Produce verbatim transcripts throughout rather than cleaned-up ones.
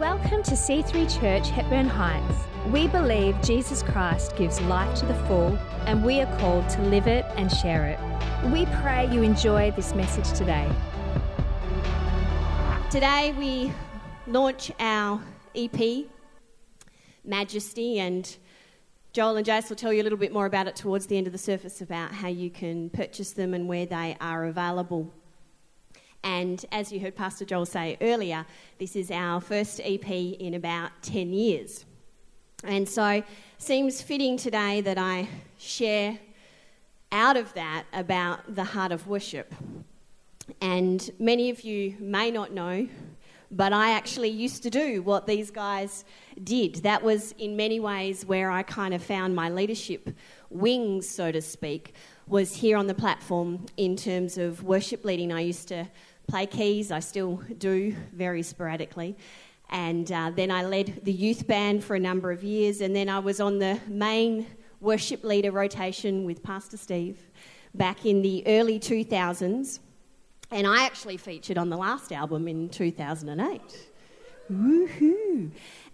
Welcome to C three Church Hepburn Heights. We believe Jesus Christ gives life to the full, and we are called to live it and share it. We pray you enjoy this message today. Today we launch our E P, Majesty, and Joel and Jace will tell you a little bit more about it towards the end of the service about how you can purchase them and where they are available. And as you heard Pastor Joel say earlier, this is our first E P in about ten years. And so it seems fitting today that I share out of that about the heart of worship. And many of you may not know, but I actually used to do what these guys did. That was in many ways where I kind of found my leadership wings, so to speak, was here on the platform in terms of worship leading. I used to play keys, I still do very sporadically, and uh, then I led the youth band for a number of years, and then I was on the main worship leader rotation with Pastor Steve back in the early two thousands, and I actually featured on the last album in two thousand eight. Woohoo!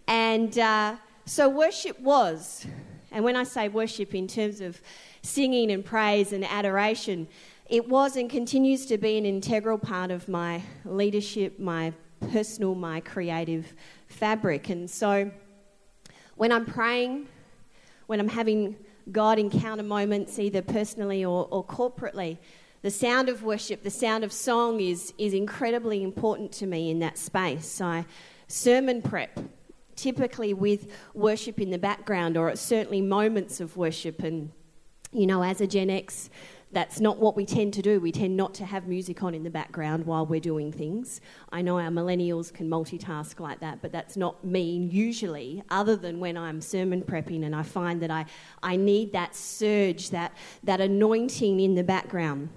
And uh, so worship was, and when I say worship in terms of singing and praise and adoration, it was and continues to be an integral part of my leadership, my personal, my creative fabric. And so when I'm praying, when I'm having God encounter moments, either personally or, or corporately, the sound of worship, the sound of song is, is incredibly important to me in that space. So I sermon prep, typically with worship in the background, or certainly moments of worship. And, you know, as a Gen X, that's not what we tend to do. We tend not to have music on in the background while we're doing things. I know our millennials can multitask like that, but that's not me usually, other than when I'm sermon prepping, and I find that I, I need that surge, that, that anointing in the background.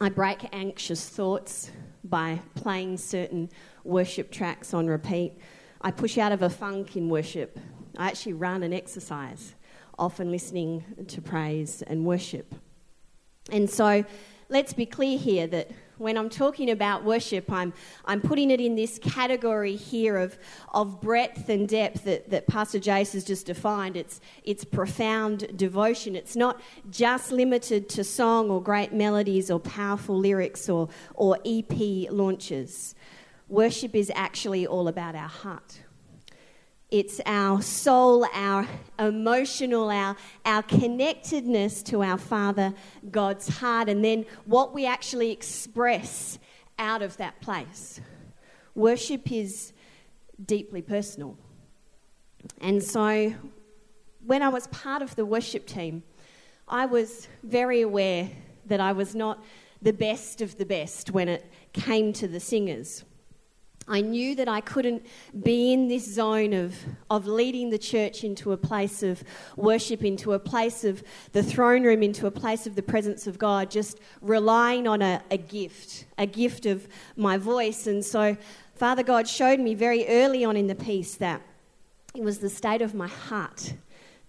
I break anxious thoughts by playing certain worship tracks on repeat. I push out of a funk in worship. I actually run and exercise, often listening to praise and worship. And so let's be clear here that when I'm talking about worship, I'm I'm putting it in this category here of of breadth and depth that, that Pastor Jace has just defined. It's it's profound devotion. It's not just limited to song or great melodies or powerful lyrics or or E P launches. Worship is actually all about our heart. It's our soul, our emotional, our, our connectedness to our Father, God's heart, and then what we actually express out of that place. Worship is deeply personal. And so when I was part of the worship team, I was very aware that I was not the best of the best when it came to the singers. I knew that I couldn't be in this zone of, of leading the church into a place of worship, into a place of the throne room, into a place of the presence of God, just relying on a, a gift, a gift of my voice. And so Father God showed me very early on in the piece that it was the state of my heart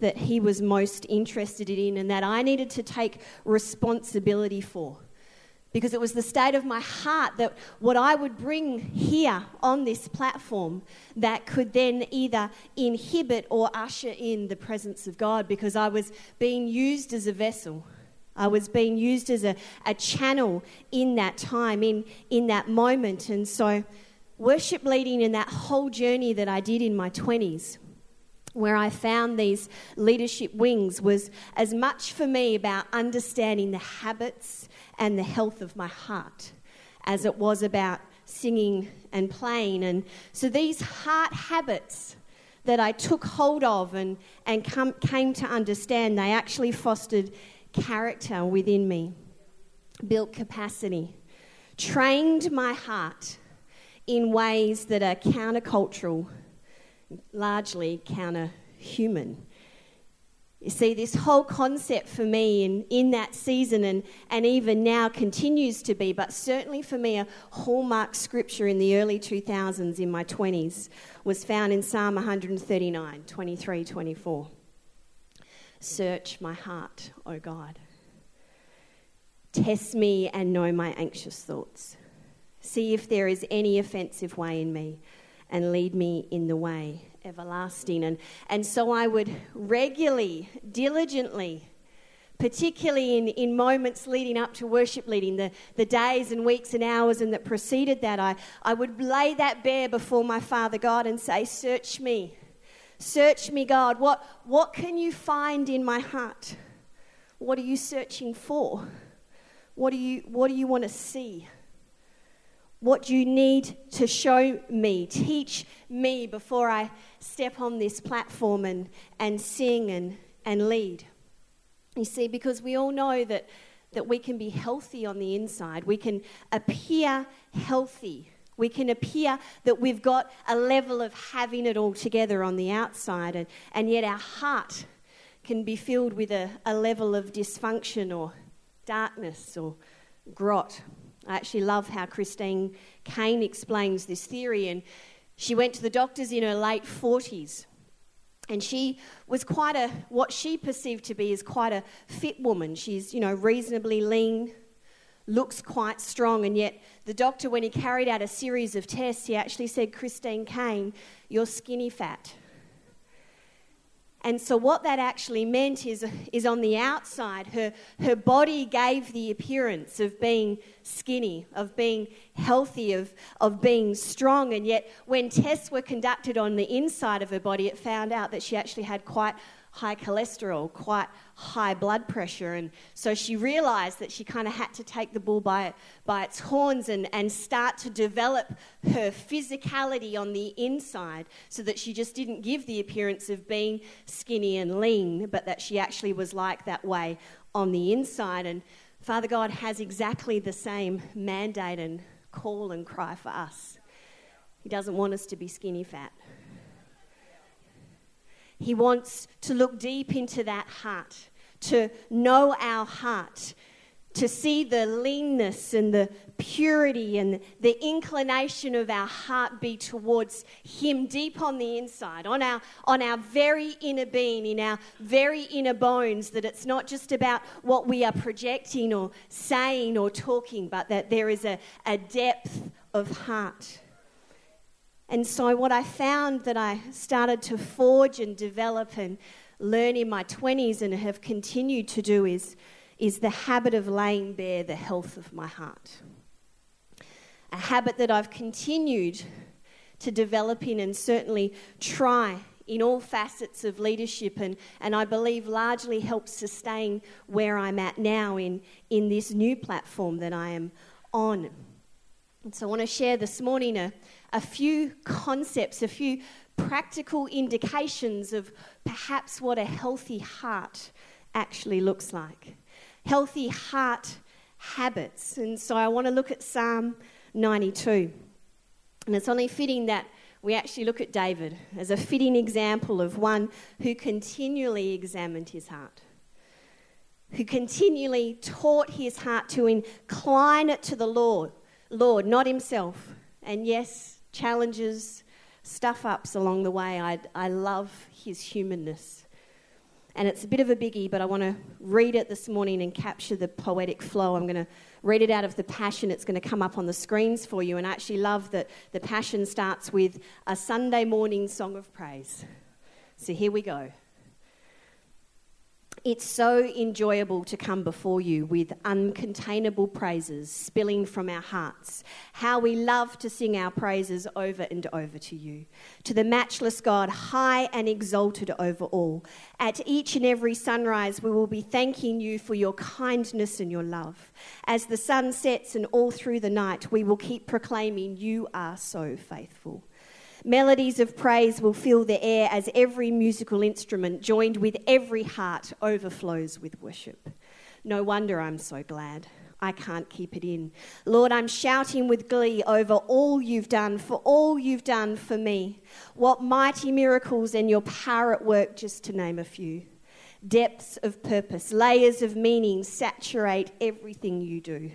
that he was most interested in, and that I needed to take responsibility for. Because it was the state of my heart that what I would bring here on this platform that could then either inhibit or usher in the presence of God, because I was being used as a vessel. I was being used as a, a channel in that time, in, in that moment. And so worship leading in that whole journey that I did in my twenties, where I found these leadership wings, was as much for me about understanding the habits and the health of my heart as it was about singing and playing. And so these heart habits that I took hold of and, and come, came to understand, they actually fostered character within me, built capacity, trained my heart in ways that are countercultural, largely counterhuman. You see, this whole concept for me in, in that season and, and even now continues to be, but certainly for me, a hallmark scripture in the early two thousands in my twenties was found in Psalm one thirty-nine, twenty-three, twenty-four. Search my heart, O God. Test me and know my anxious thoughts. See if there is any offensive way in me, and lead me in the way everlasting. And, and so I would regularly, diligently, particularly in, in moments leading up to worship leading, the, the days and weeks and hours and that preceded that, I, I would lay that bare before my Father God and say, search me, search me, God. What, what can you find in my heart? What are you searching for? What do you, what do you want to see? What do you need to show me? Teach me before I step on this platform and, and sing and, and lead. You see, because we all know that, that we can be healthy on the inside. We can appear healthy. We can appear that we've got a level of having it all together on the outside, and, and yet our heart can be filled with a, a level of dysfunction or darkness or grot. I actually love how Christine Kane explains this theory, and she went to the doctors in her late forties, and she was quite a, what she perceived to be as quite a fit woman. She's, you know, reasonably lean, looks quite strong, and yet the doctor, when he carried out a series of tests, he actually said, Christine Kane, you're skinny fat. And so what that actually meant is, is on the outside, her, her body gave the appearance of being skinny, of being healthy, of, of being strong. And yet when tests were conducted on the inside of her body, it found out that she actually had quite high cholesterol, quite high blood pressure. And so she realised that she kind of had to take the bull by, by its horns and, and start to develop her physicality on the inside, so that she just didn't give the appearance of being skinny and lean, but that she actually was like that way on the inside. And Father God has exactly the same mandate and call and cry for us. He doesn't want us to be skinny fat. He wants to look deep into that heart, to know our heart, to see the leanness and the purity and the inclination of our heart be towards him deep on the inside, on our on our very inner being, in our very inner bones, that it's not just about what we are projecting or saying or talking, but that there is a, a depth of heart. And so what I found that I started to forge and develop and learn in my twenties and have continued to do is, is the habit of laying bare the health of my heart. A habit that I've continued to develop in and certainly try in all facets of leadership, and, and I believe largely helps sustain where I'm at now in, in this new platform that I am on. And so I want to share this morning a, a few concepts, a few practical indications of perhaps what a healthy heart actually looks like. Healthy heart habits. And so I want to look at Psalm ninety-two. And it's only fitting that we actually look at David as a fitting example of one who continually examined his heart, who continually taught his heart to incline it to the Lord. Lord, not himself. And yes, challenges, stuff-ups along the way. I, I love his humanness. And it's a bit of a biggie, but I want to read it this morning and capture the poetic flow. I'm going to read it out of the Passion. It's going to come up on the screens for you. And I actually love that the Passion starts with a Sunday morning song of praise. So here we go. It's so enjoyable to come before you with uncontainable praises spilling from our hearts. How we love to sing our praises over and over to you, to the matchless God, high and exalted over all. At each and every sunrise, we will be thanking you for your kindness and your love. As the sun sets and all through the night, we will keep proclaiming you are so faithful. Melodies of praise will fill the air as every musical instrument, joined with every heart, overflows with worship. No wonder I'm so glad. I can't keep it in. Lord, I'm shouting with glee over all you've done, for all you've done for me. What mighty miracles and your power at work, just to name a few. Depths of purpose, layers of meaning saturate everything you do.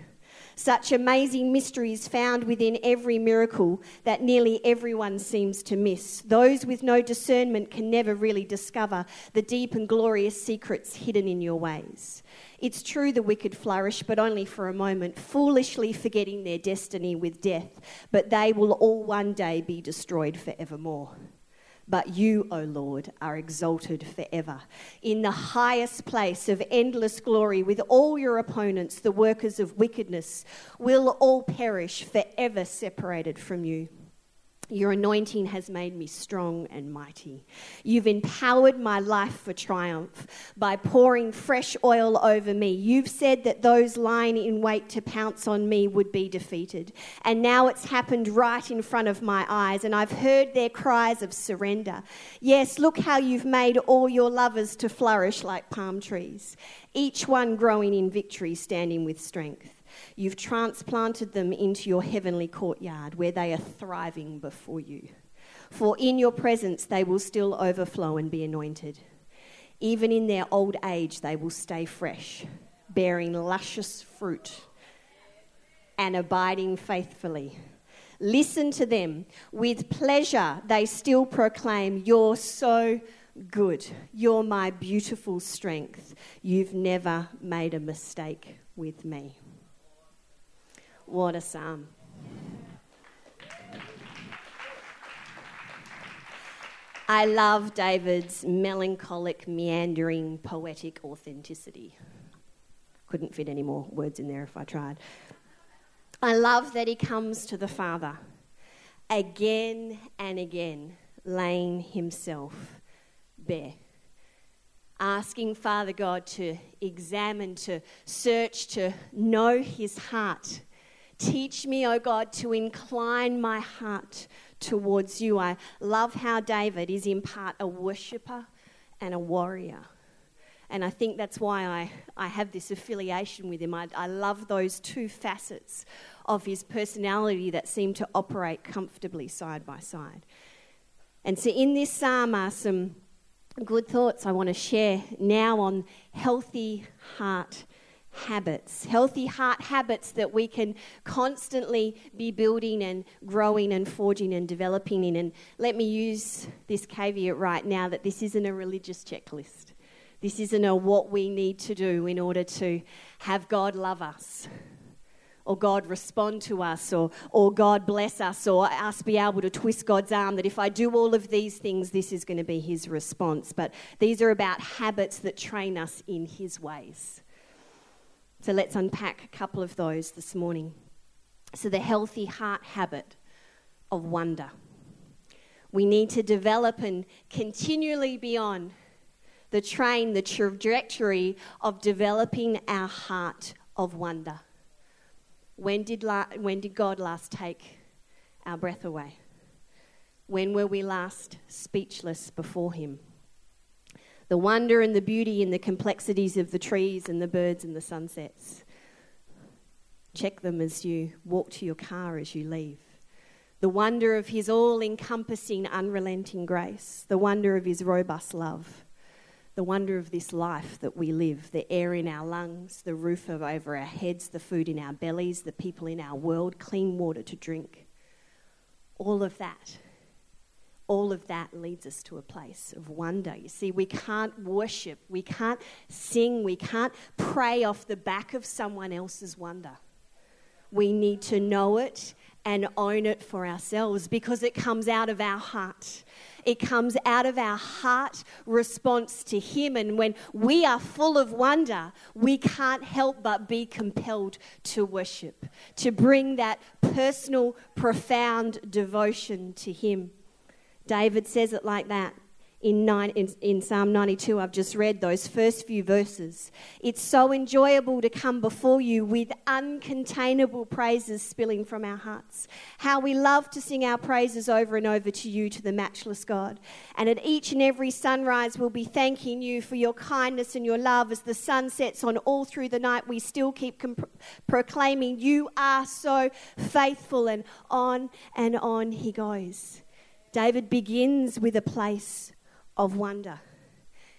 such amazing mysteries found within every miracle that nearly everyone seems to miss. Those with no discernment can never really discover the deep and glorious secrets hidden in your ways. It's true the wicked flourish, but only for a moment, foolishly forgetting their destiny with death, but they will all one day be destroyed forevermore. But you, O Lord, are exalted forever, in the highest place of endless glory with all your opponents, the workers of wickedness, will all perish forever separated from you. Your anointing has made me strong and mighty. You've empowered my life for triumph by pouring fresh oil over me. You've said that those lying in wait to pounce on me would be defeated. And now it's happened right in front of my eyes, and I've heard their cries of surrender. Yes, look how you've made all your lovers to flourish like palm trees, each one growing in victory, standing with strength. You've transplanted them into your heavenly courtyard where they are thriving before you. For in your presence they will still overflow and be anointed. Even in their old age they will stay fresh, bearing luscious fruit and abiding faithfully. Listen to them. With pleasure they still proclaim, "You're so good. You're my beautiful strength. You've never made a mistake with me." What a psalm. I love David's melancholic, meandering, poetic authenticity. Couldn't fit any more words in there if I tried. I love that he comes to the Father again and again, laying himself bare, asking Father God to examine, to search, to know his heart. Teach me, O God, to incline my heart towards you. I love how David is in part a worshipper and a warrior. And I think that's why I, I have this affiliation with him. I, I love those two facets of his personality that seem to operate comfortably side by side. And so in this psalm are some good thoughts I want to share now on healthy heart habits, healthy heart habits that we can constantly be building and growing and forging and developing in. And let me use this caveat right now that this isn't a religious checklist. This isn't a what we need to do in order to have God love us or God respond to us or, or God bless us or us be able to twist God's arm, that if I do all of these things, this is going to be his response. But these are about habits that train us in his ways. So let's unpack a couple of those this morning. So the healthy heart habit of wonder. We need to develop and continually be on the train, the trajectory of developing our heart of wonder. When did, la- when did God last take our breath away? When were we last speechless before him? The wonder and the beauty and the complexities of the trees and the birds and the sunsets. Check them as you walk to your car as you leave. The wonder of his all-encompassing, unrelenting grace. The wonder of his robust love. The wonder of this life that we live. The air in our lungs, the roof over our heads, the food in our bellies, the people in our world, clean water to drink. All of that. All of that leads us to a place of wonder. You see, we can't worship, we can't sing, we can't pray off the back of someone else's wonder. We need to know it and own it for ourselves because it comes out of our heart. It comes out of our heart response to him. And when we are full of wonder, we can't help but be compelled to worship, to bring that personal, profound devotion to him. David says it like that in, nine, in, in Psalm ninety-two. I've just read those first few verses. It's so enjoyable to come before you with uncontainable praises spilling from our hearts. How we love to sing our praises over and over to you, to the matchless God. And at each and every sunrise, we'll be thanking you for your kindness and your love. As the sun sets on all through the night, we still keep comp- proclaiming you are so faithful, and on and on he goes. David begins with a place of wonder.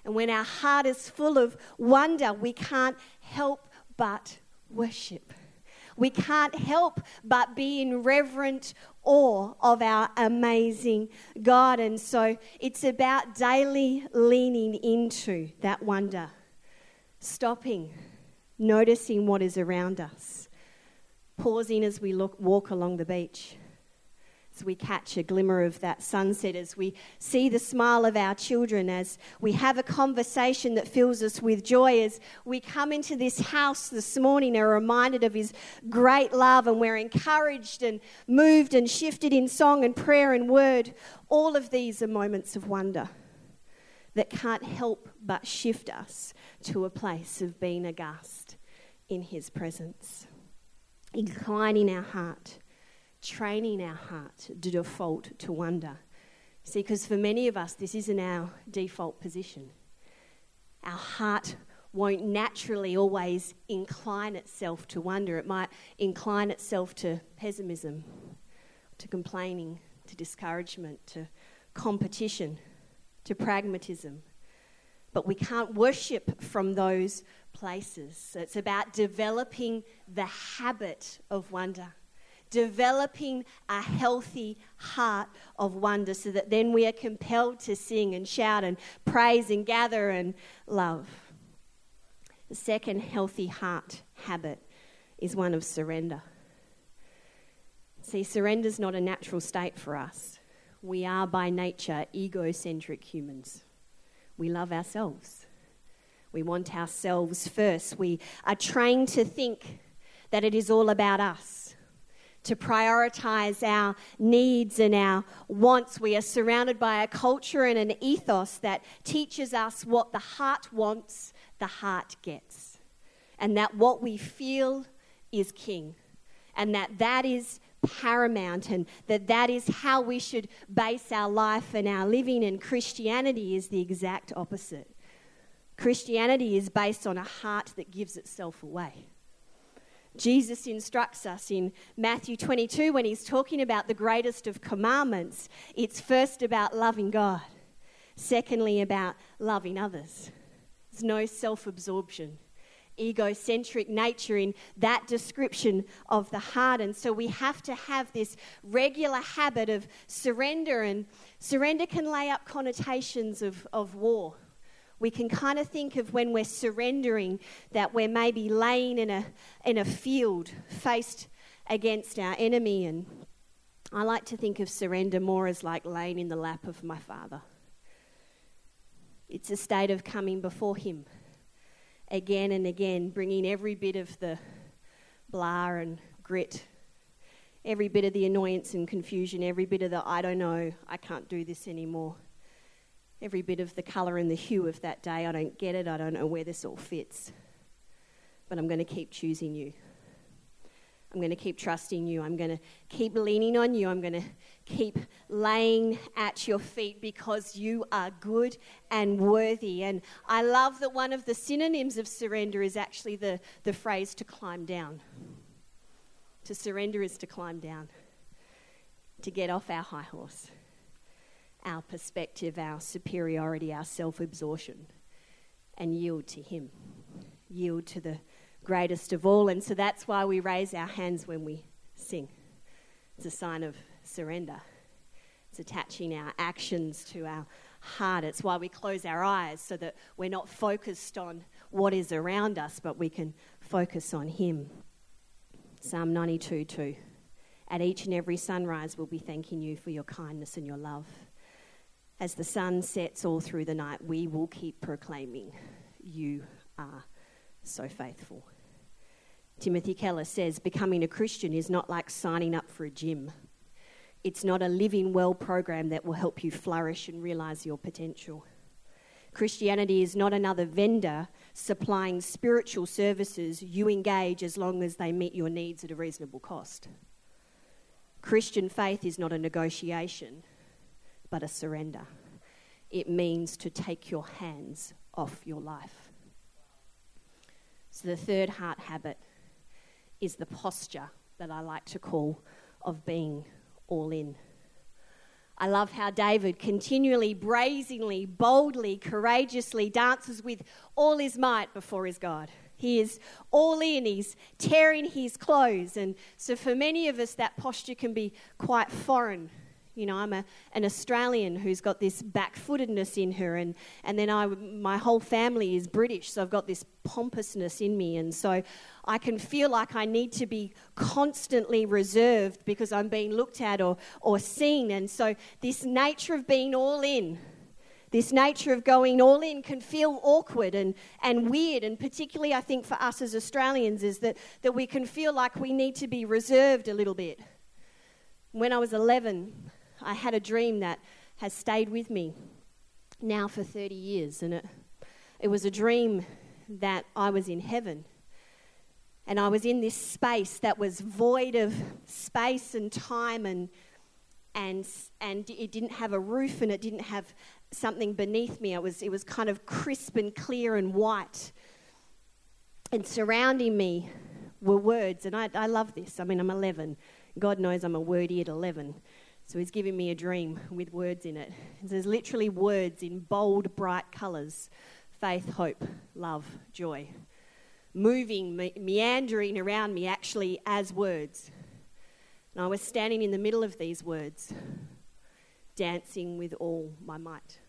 And when our heart is full of wonder, we can't help but worship. we can't help but be in reverent awe of our amazing God. And so it's about daily leaning into that wonder, stopping, noticing what is around us, pausing as we look, walk along the beach, as we catch a glimmer of that sunset, as we see the smile of our children, as we have a conversation that fills us with joy, as we come into this house this morning and are reminded of his great love, and we're encouraged and moved and shifted in song and prayer and word. All of these are moments of wonder that can't help but shift us to a place of being aghast in his presence, inclining our heart, training our heart to default to wonder. See, because for many of us, this isn't our default position. Our heart won't naturally always incline itself to wonder. It might incline itself to pessimism, to complaining, to discouragement, to competition, to pragmatism. But we can't worship from those places. So it's about developing the habit of wonder, developing a healthy heart of wonder, so that then we are compelled to sing and shout and praise and gather and love. The second healthy heart habit is one of surrender. See, surrender is not a natural state for us. We are by nature egocentric humans. We love ourselves. We want ourselves first. We are trained to think that it is all about us, to prioritise our needs and our wants. We are surrounded by a culture and an ethos that teaches us what the heart wants, the heart gets, and that what we feel is king, and that that is paramount, and that that is how we should base our life and our living. And Christianity is the exact opposite. Christianity is based on a heart that gives itself away. Jesus instructs us in Matthew twenty-two, when he's talking about the greatest of commandments, it's first about loving God, secondly about loving others. There's no self-absorption, egocentric nature in that description of the heart. And so we have to have this regular habit of surrender, and surrender can lay up connotations of, of war. We can kind of think of when we're surrendering that we're maybe laying in a in a field faced against our enemy. And I like to think of surrender more as like laying in the lap of my Father. It's a state of coming before him again and again, bringing every bit of the blah and grit, every bit of the annoyance and confusion, every bit of the I don't know, I can't do this anymore, every bit of the colour and the hue of that day. I don't get it. I don't know where this all fits. But I'm going to keep choosing you. I'm going to keep trusting you. I'm going to keep leaning on you. I'm going to keep laying at your feet, because you are good and worthy. And I love that one of the synonyms of surrender is actually the, the phrase to climb down. To surrender is to climb down, to get off our high horse, our perspective, our superiority, our self-absorption, and yield to him, yield to the greatest of all. And so that's why we raise our hands when we sing. It's a sign of surrender. It's attaching our actions to our heart. It's why we close our eyes, so that we're not focused on what is around us, but we can focus on him. Psalm ninety-two two. At each and every sunrise, we'll be thanking you for your kindness and your love. As the sun sets all through the night, we will keep proclaiming, you are so faithful. Timothy Keller says, becoming a Christian is not like signing up for a gym. It's not a living well program that will help you flourish and realise your potential. Christianity is not another vendor supplying spiritual services you engage as long as they meet your needs at a reasonable cost. Christian faith is not a negotiation, but a surrender. It means to take your hands off your life. So the third heart habit is the posture that I like to call of being all in. I love how David continually, brazenly, boldly, courageously dances with all his might before his God. He is all in. He's tearing his clothes. And so for many of us, that posture can be quite foreign. You know, I'm a, an Australian who's got this back-footedness in her, and, and then I, my whole family is British, so I've got this pompousness in me, and so I can feel like I need to be constantly reserved because I'm being looked at or, or seen. And so this nature of being all in, this nature of going all in can feel awkward and, and weird, and particularly I think for us as Australians is that, that we can feel like we need to be reserved a little bit. When I was eleven... I had a dream that has stayed with me now for thirty years, and it, it was a dream that I was in heaven, and I was in this space that was void of space and time, and and and it didn't have a roof, and it didn't have something beneath me. It was it was kind of crisp and clear and white, and surrounding me were words, and I, I love this. I mean, I'm eleven. God knows I'm a wordy at eleven. So he's giving me a dream with words in it. And there's literally words in bold, bright colours. Faith, hope, love, joy. Moving, me- meandering around me actually as words. And I was standing in the middle of these words, dancing with all my might.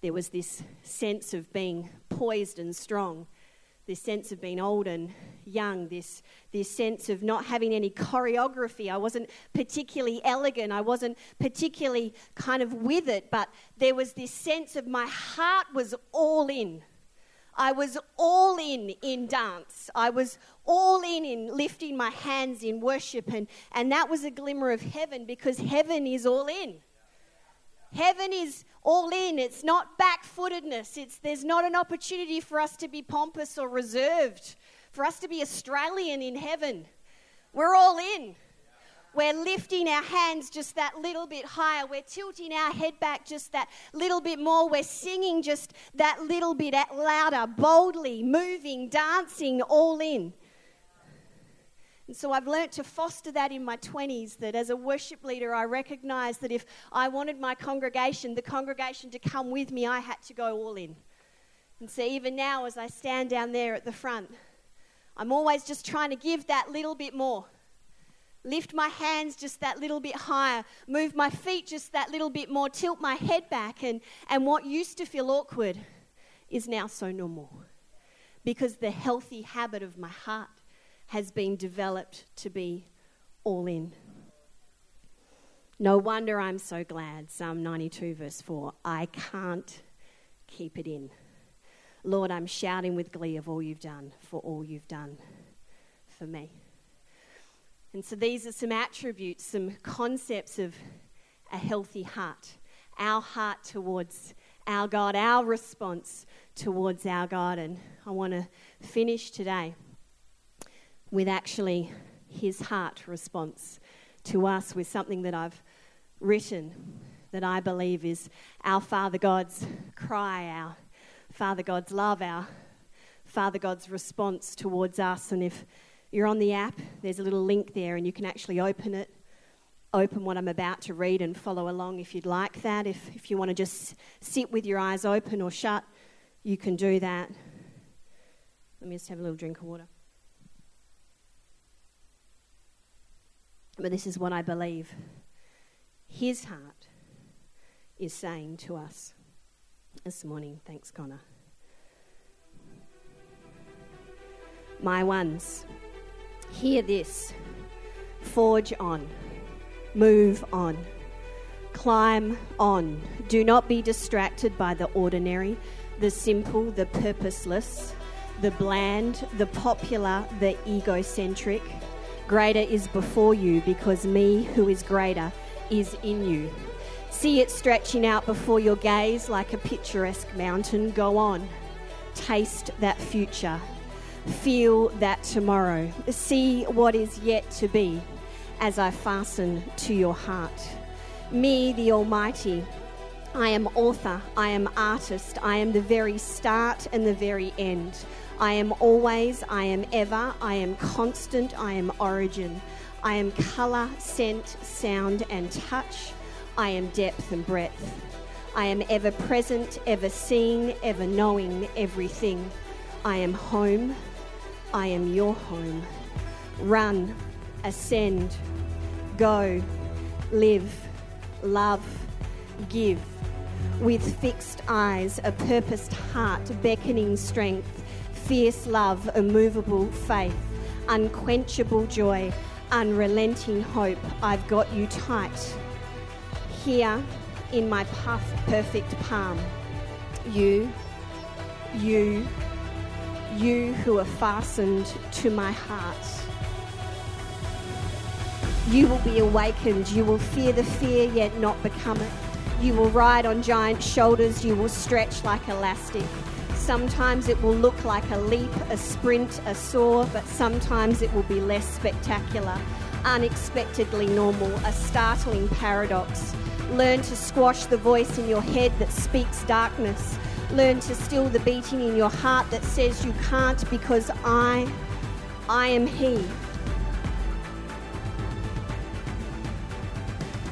There was this sense of being poised and strong, this sense of being old and young, this this sense of not having any choreography. I wasn't particularly elegant. I wasn't particularly kind of with it, but there was this sense of my heart was all in. I was all in in dance. I was all in in lifting my hands in worship, and, and that was a glimmer of heaven, because heaven is all in. Heaven is all in. It's not back-footedness. It's, there's not an opportunity for us to be pompous or reserved, for us to be Australian in heaven. We're all in. We're lifting our hands just that little bit higher. We're tilting our head back just that little bit more. We're singing just that little bit louder, boldly, moving, dancing, all in. And so I've learnt to foster that in my twenties, that as a worship leader, I recognised that if I wanted my congregation, the congregation to come with me, I had to go all in. And so even now, as I stand down there at the front, I'm always just trying to give that little bit more. Lift my hands just that little bit higher, move my feet just that little bit more, tilt my head back, and, and what used to feel awkward is now so normal, because the healthy habit of my heart has been developed to be all in. No wonder I'm so glad, Psalm ninety-two verse four, I can't keep it in. Lord, I'm shouting with glee of all you've done, for all you've done for me. And so these are some attributes, some concepts of a healthy heart, our heart towards our God, our response towards our God. And I want to finish today with actually his heart response to us, with something that I've written that I believe is our Father God's cry, our Father God's love, our Father God's response towards us. And if you're on the app, there's a little link there, and you can actually open it, open what I'm about to read and follow along if you'd like that. If, if you want to just sit with your eyes open or shut, you can do that. Let me just have a little drink of water. But this is what I believe his heart is saying to us this morning. Thanks, Connor. My ones, hear this. Forge on. Move on. Climb on. Do not be distracted by the ordinary, the simple, the purposeless, the bland, the popular, the egocentric. Greater is before you, because me who is greater is in you. See it stretching out before your gaze like a picturesque mountain. Go on. Taste that future. Feel that tomorrow. See what is yet to be as I fasten to your heart. Me, the Almighty, I am author, I am artist, I am the very start and the very end. I am always, I am ever, I am constant, I am origin. I am colour, scent, sound and touch. I am depth and breadth. I am ever present, ever seen, ever knowing everything. I am home. I am your home. Run, ascend, go, live, love, give. With fixed eyes, a purposed heart, beckoning strength, fierce love, immovable faith, unquenchable joy, unrelenting hope. I've got you tight. Here in my puff perfect palm. You, you, you who are fastened to my heart. You will be awakened. You will fear the fear, yet not become it. You will ride on giant shoulders. You will stretch like elastic. Sometimes it will look like a leap, a sprint, a soar, but sometimes it will be less spectacular, unexpectedly normal, a startling paradox. Learn to squash the voice in your head that speaks darkness. Learn to still the beating in your heart that says you can't, because I, I am He.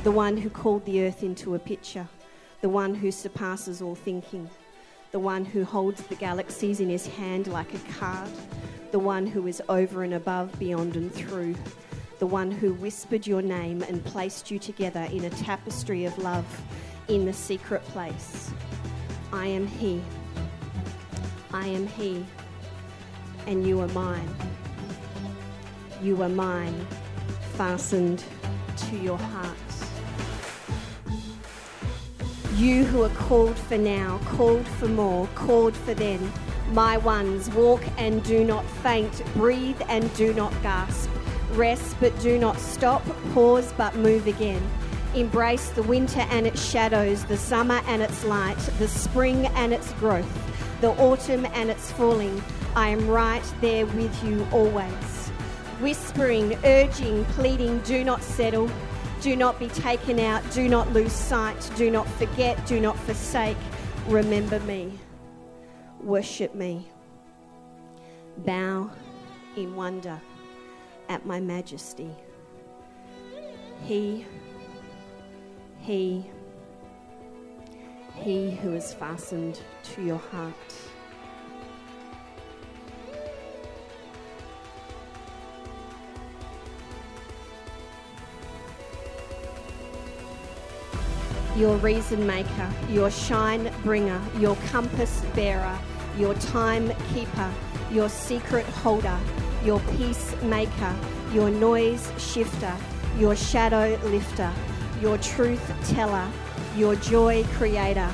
The one who called the earth into a picture. The one who surpasses all thinking. The one who holds the galaxies in His hand like a card. The one who is over and above, beyond and through. The one who whispered your name and placed you together in a tapestry of love in the secret place. I am He. I am He. And you are mine. You are mine, fastened to your heart. You who are called for now, called for more, called for then. My ones, walk and do not faint, breathe and do not gasp. Rest but do not stop, pause but move again. Embrace the winter and its shadows, the summer and its light, the spring and its growth, the autumn and its falling. I am right there with you always. Whispering, urging, pleading, do not settle. Do not be taken out. Do not lose sight. Do not forget. Do not forsake. Remember me. Worship me. Bow in wonder at my majesty. He, He, He who is fastened to your heart. Your reason maker, your shine bringer, your compass bearer, your time keeper, your secret holder, your peacemaker, your noise shifter, your shadow lifter, your truth teller, your joy creator,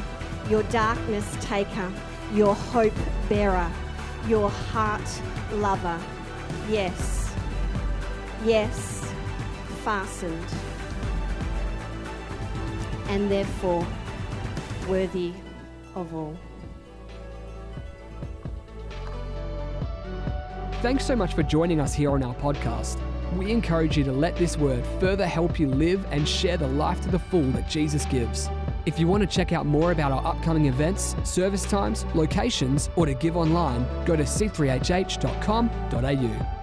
your darkness taker, your hope bearer, your heart lover. Yes, yes, fastened, and therefore worthy of all. Thanks so much for joining us here on our podcast. We encourage you to let this word further help you live and share the life to the full that Jesus gives. If you want to check out more about our upcoming events, service times, locations, or to give online, go to c three h h dot com dot a u.